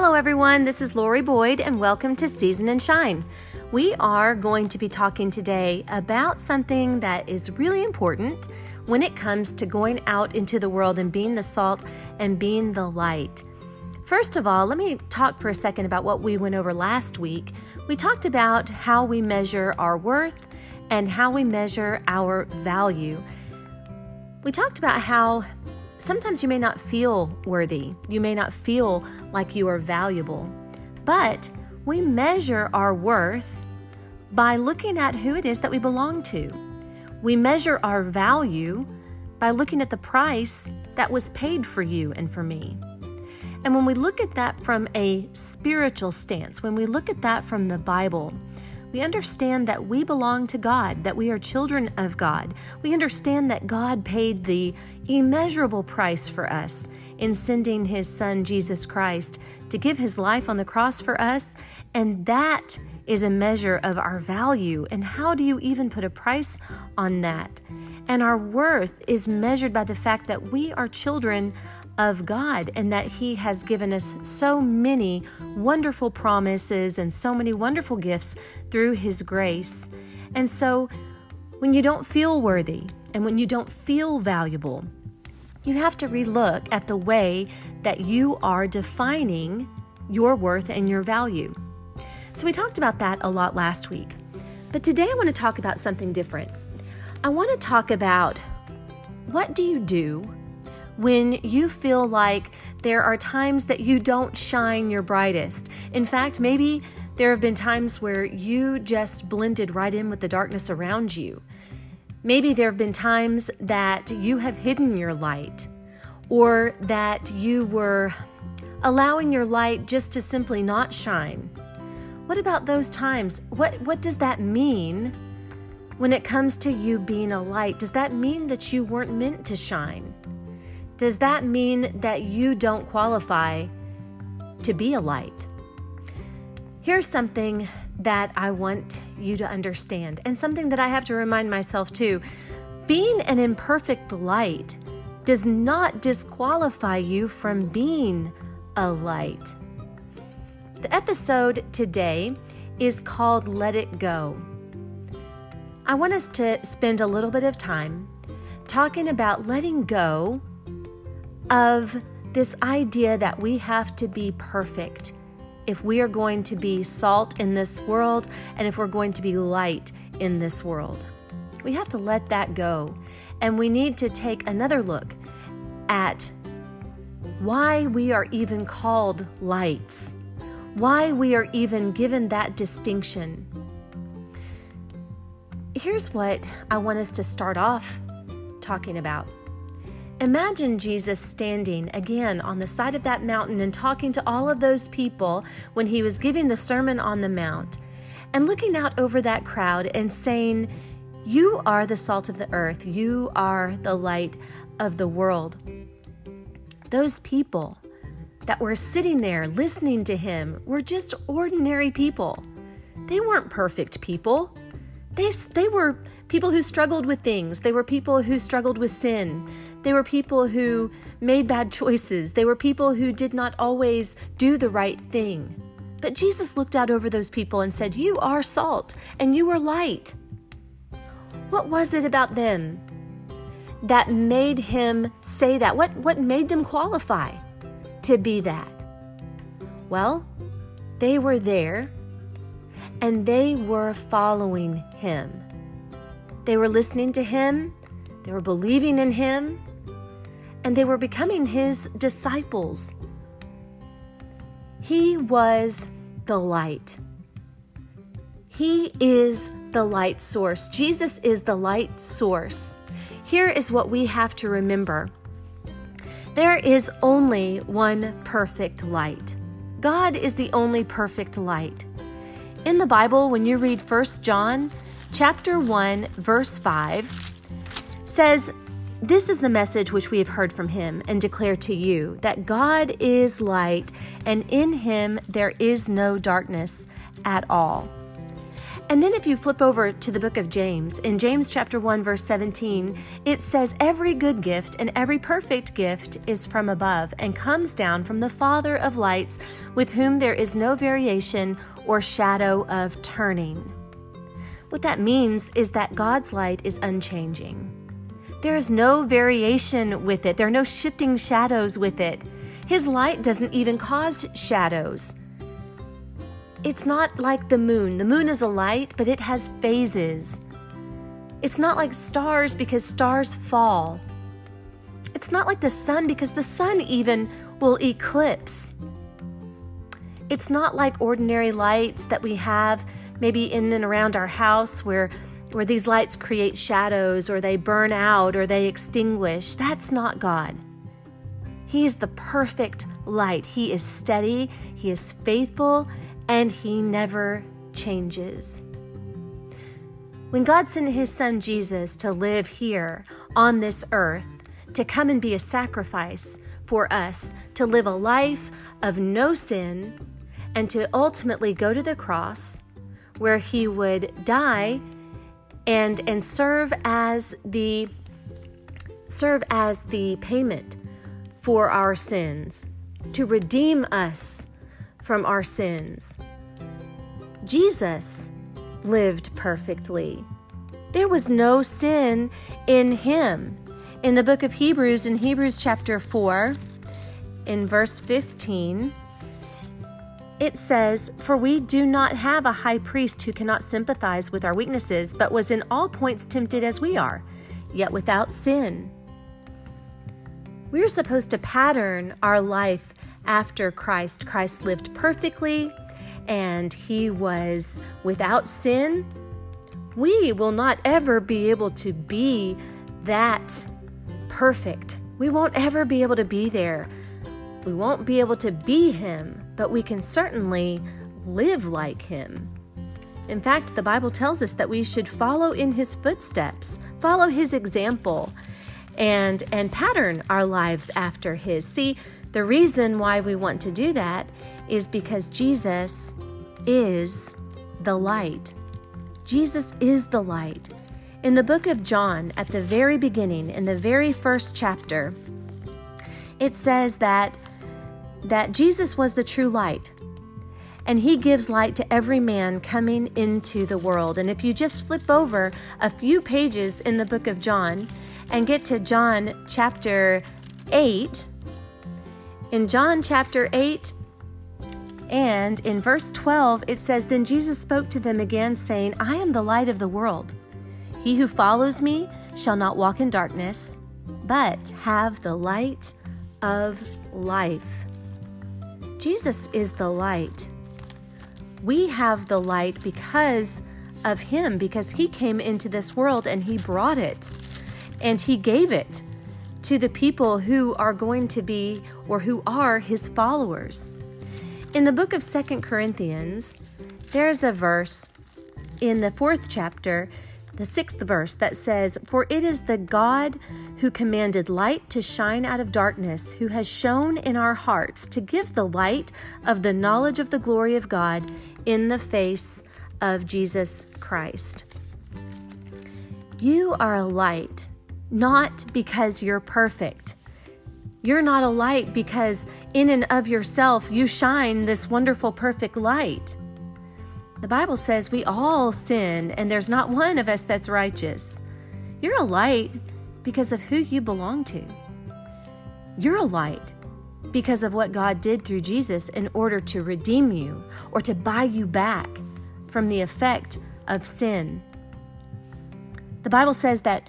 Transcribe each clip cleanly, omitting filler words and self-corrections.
Hello everyone, this is Lori Boyd and welcome to Season and Shine. We are going to be talking today about something that is really important when it comes to going out into the world and being the salt and being the light. First of all, let me talk for a second about what we went over last week. We talked about how we measure our worth and how we measure our value. We talked about how sometimes you may not feel worthy. You may not feel like you are valuable, but we measure our worth by looking at who it is that we belong to. We measure our value by looking at the price that was paid for you and for me. And when we look at that from a spiritual stance, when we look at that from the Bible, we understand that we belong to God, that we are children of God. We understand that God paid the immeasurable price for us in sending His Son, Jesus Christ, to give His life on the cross for us. And that is a measure of our value. And how do you even put a price on that? And our worth is measured by the fact that we are children of God and that He has given us so many wonderful promises and so many wonderful gifts through His grace. And so when you don't feel worthy and when you don't feel valuable, you have to relook at the way that you are defining your worth and your value. So we talked about that a lot last week, but today I want to talk about something different. I want to talk about what do you do when you feel like there are times that you don't shine your brightest. In fact, maybe there have been times where you just blended right in with the darkness around you. Maybe there have been times that you have hidden your light or that you were allowing your light just to simply not shine. What about those times? What does that mean? When it comes to you being a light, does that mean that you weren't meant to shine? Does that mean that you don't qualify to be a light? Here's something that I want you to understand, and something that I have to remind myself too. Being an imperfect light does not disqualify you from being a light. The episode today is called Let It Go. I want us to spend a little bit of time talking about letting go of this idea that we have to be perfect if we are going to be salt in this world and if we're going to be light in this world. We have to let that go, and we need to take another look at why we are even called lights, why we are even given that distinction. Here's what I want us to start off talking about. Imagine Jesus standing again on the side of that mountain and talking to all of those people when He was giving the Sermon on the Mount and looking out over that crowd and saying, "You are the salt of the earth. You are the light of the world." Those people that were sitting there listening to Him were just ordinary people. They weren't perfect people. They were people who struggled with things. They were people who struggled with sin. They were people who made bad choices. They were people who did not always do the right thing. But Jesus looked out over those people and said, "You are salt and you are light." What was it about them that made Him say that? What made them qualify to be that? Well, they were there. And they were following Him. They were listening to Him. They were believing in Him. And they were becoming His disciples. He was the light. He is the light source. Jesus is the light source. Here is what we have to remember. There is only one perfect light. God is the only perfect light. In the Bible, when you read 1 John chapter 1, verse 5, says, "This is the message which we have heard from Him and declare to you, that God is light, and in Him there is no darkness at all." And then if you flip over to the book of James, in James chapter 1, verse 17, it says, "Every good gift and every perfect gift is from above and comes down from the Father of lights, with whom there is no variation or shadow of turning." What that means is that God's light is unchanging. There is no variation with it. There are no shifting shadows with it. His light doesn't even cause shadows. It's not like the moon. The moon is a light, but it has phases. It's not like stars because stars fall. It's not like the sun because the sun even will eclipse. It's not like ordinary lights that we have maybe in and around our house where these lights create shadows or they burn out or they extinguish. That's not God. He is the perfect light. He is steady, He is faithful, and He never changes. When God sent His Son Jesus to live here on this earth, to come and be a sacrifice for us, to live a life of no sin, and to ultimately go to the cross where He would die and serve as the payment for our sins, to redeem us from our sins. Jesus lived perfectly. There was no sin in Him. In the book of Hebrews, in Hebrews chapter 4, in verse 15, it says, "For we do not have a high priest who cannot sympathize with our weaknesses, but was in all points tempted as we are, yet without sin." We're supposed to pattern our life after Christ. Christ lived perfectly, and He was without sin. We will not ever be able to be that perfect. We won't ever be able to be there. We won't be able to be Him, but we can certainly live like Him. In fact, the Bible tells us that we should follow in His footsteps, follow His example, and pattern our lives after His. See, the reason why we want to do that is because Jesus is the light. Jesus is the light. In the book of John, at the very beginning, in the very first chapter, it says that Jesus was the true light, and He gives light to every man coming into the world. And if you just flip over a few pages in the book of John and get to John chapter 8, in John chapter 8 and in verse 12, it says, "Then Jesus spoke to them again, saying, 'I am the light of the world. He who follows me shall not walk in darkness, but have the light of life.'" Jesus is the light. We have the light because of Him, because He came into this world and He brought it and He gave it to the people who are going to be or who are His followers. In the book of 2 Corinthians, there's a verse in the 4th chapter, the 6th verse, that says, "For it is the God who commanded light to shine out of darkness, who has shone in our hearts to give the light of the knowledge of the glory of God in the face of Jesus Christ." You are a light, not because you're perfect. You're not a light because in and of yourself you shine this wonderful, perfect light. The Bible says we all sin, and there's not one of us that's righteous. You're a light because of who you belong to. You're a light because of what God did through Jesus in order to redeem you or to buy you back from the effect of sin. The Bible says that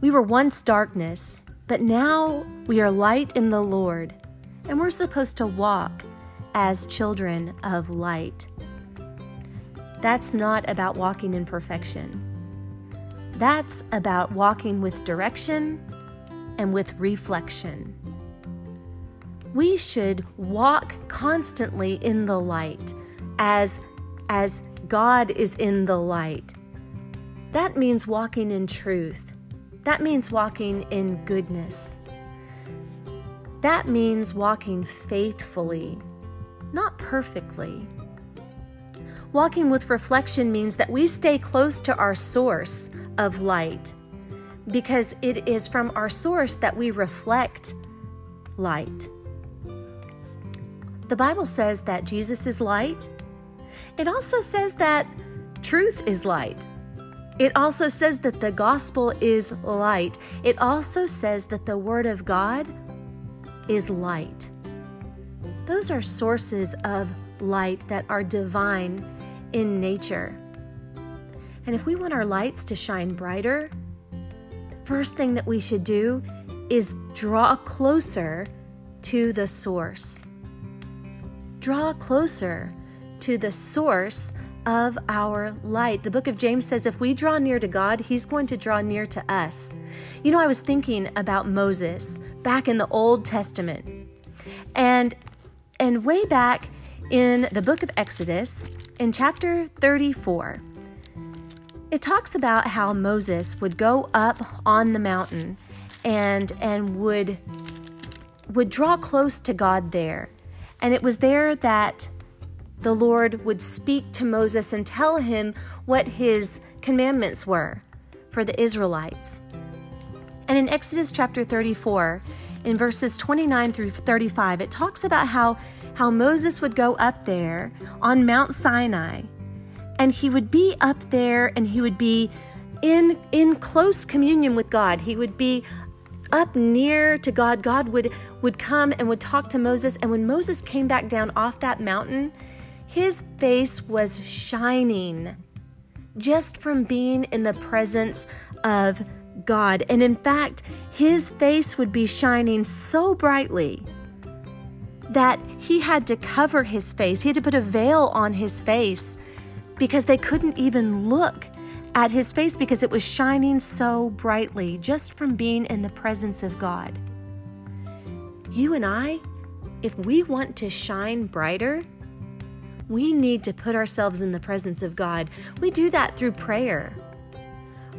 we were once darkness, but now we are light in the Lord, and we're supposed to walk as children of light. That's not about walking in perfection. That's about walking with direction and with reflection. We should walk constantly in the light as God is in the light. That means walking in truth. That means walking in goodness. That means walking faithfully, not perfectly. Walking with reflection means that we stay close to our source of light, because it is from our source that we reflect light. The Bible says that Jesus is light. It also says that truth is light. It also says that the gospel is light. It also says that the Word of God is light. Those are sources of light that are divine in nature. And if we want our lights to shine brighter, the first thing that we should do is draw closer to the source. Draw closer to the source of our light. The book of James says if we draw near to God, He's going to draw near to us. You know, I was thinking about Moses back in the Old Testament. And way back in the book of Exodus, in chapter 34, it talks about how Moses would go up on the mountain and would draw close to God there. And it was there that the Lord would speak to Moses and tell him what His commandments were for the Israelites. And in Exodus chapter 34, in verses 29 through 35, it talks about how Moses would go up there on Mount Sinai, and he would be up there and he would be in close communion with God. He would be up near to God. God would come and would talk to Moses. And when Moses came back down off that mountain, his face was shining just from being in the presence of God. And in fact, his face would be shining so brightly that he had to cover his face. He had to put a veil on his face because they couldn't even look at his face because it was shining so brightly just from being in the presence of God. You and I, if we want to shine brighter, we need to put ourselves in the presence of God. We do that through prayer.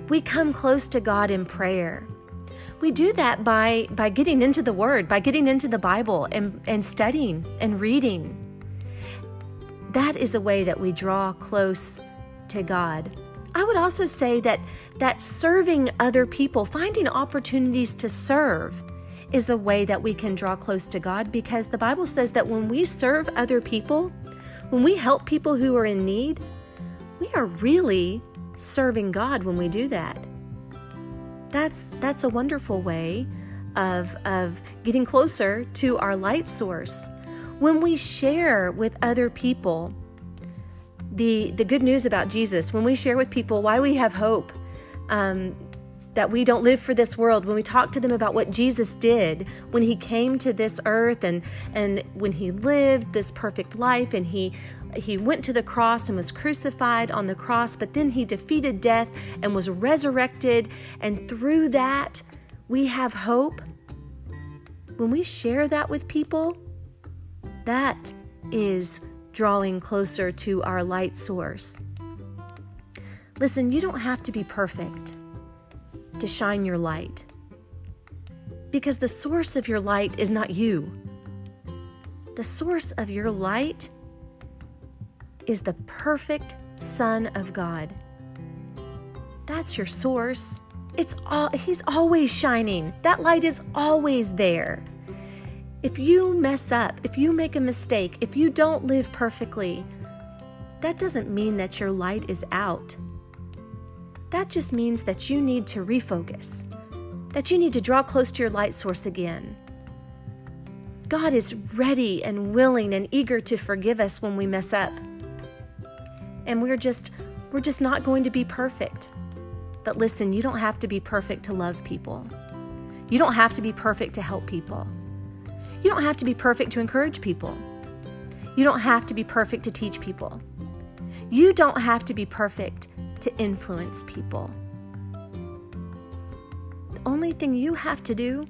We come close to God in prayer. We do that by getting into the Word, by getting into the Bible and studying and reading. That is a way that we draw close to God. I would also say that serving other people, finding opportunities to serve, is a way that we can draw close to God, because the Bible says that when we serve other people, when we help people who are in need, we are really serving God when we do that. That's a wonderful way of getting closer to our light source. When we share with other people the good news about Jesus, when we share with people why we have hope, that we don't live for this world, when we talk to them about what Jesus did when He came to this earth and when He lived this perfect life and He went to the cross and was crucified on the cross, but then He defeated death and was resurrected, and through that we have hope. When we share that with people, that is drawing closer to our light source. Listen, you don't have to be perfect to shine your light, because the source of your light is not you. The source of your light is the perfect Son of God. That's your source. He's always shining. That light is always there. If you mess up, if you make a mistake, if you don't live perfectly, that doesn't mean that your light is out. That just means that you need to refocus, that you need to draw close to your light source again. God is ready and willing and eager to forgive us when we mess up. And we're just not going to be perfect. But listen, you don't have to be perfect to love people. You don't have to be perfect to help people. You don't have to be perfect to encourage people. You don't have to be perfect to teach people. You don't have to be perfect to influence people. The only thing you have to do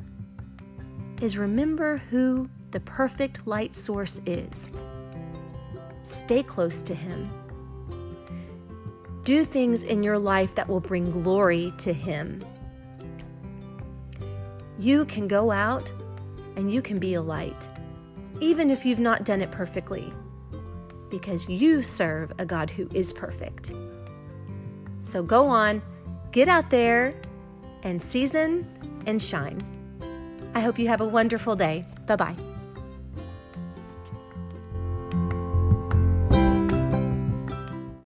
is remember who the perfect light source is. Stay close to Him. Do things in your life that will bring glory to Him. You can go out and you can be a light, even if you've not done it perfectly. because you serve a God who is perfect. So go on, get out there, and season and shine. I hope you have a wonderful day. Bye-bye.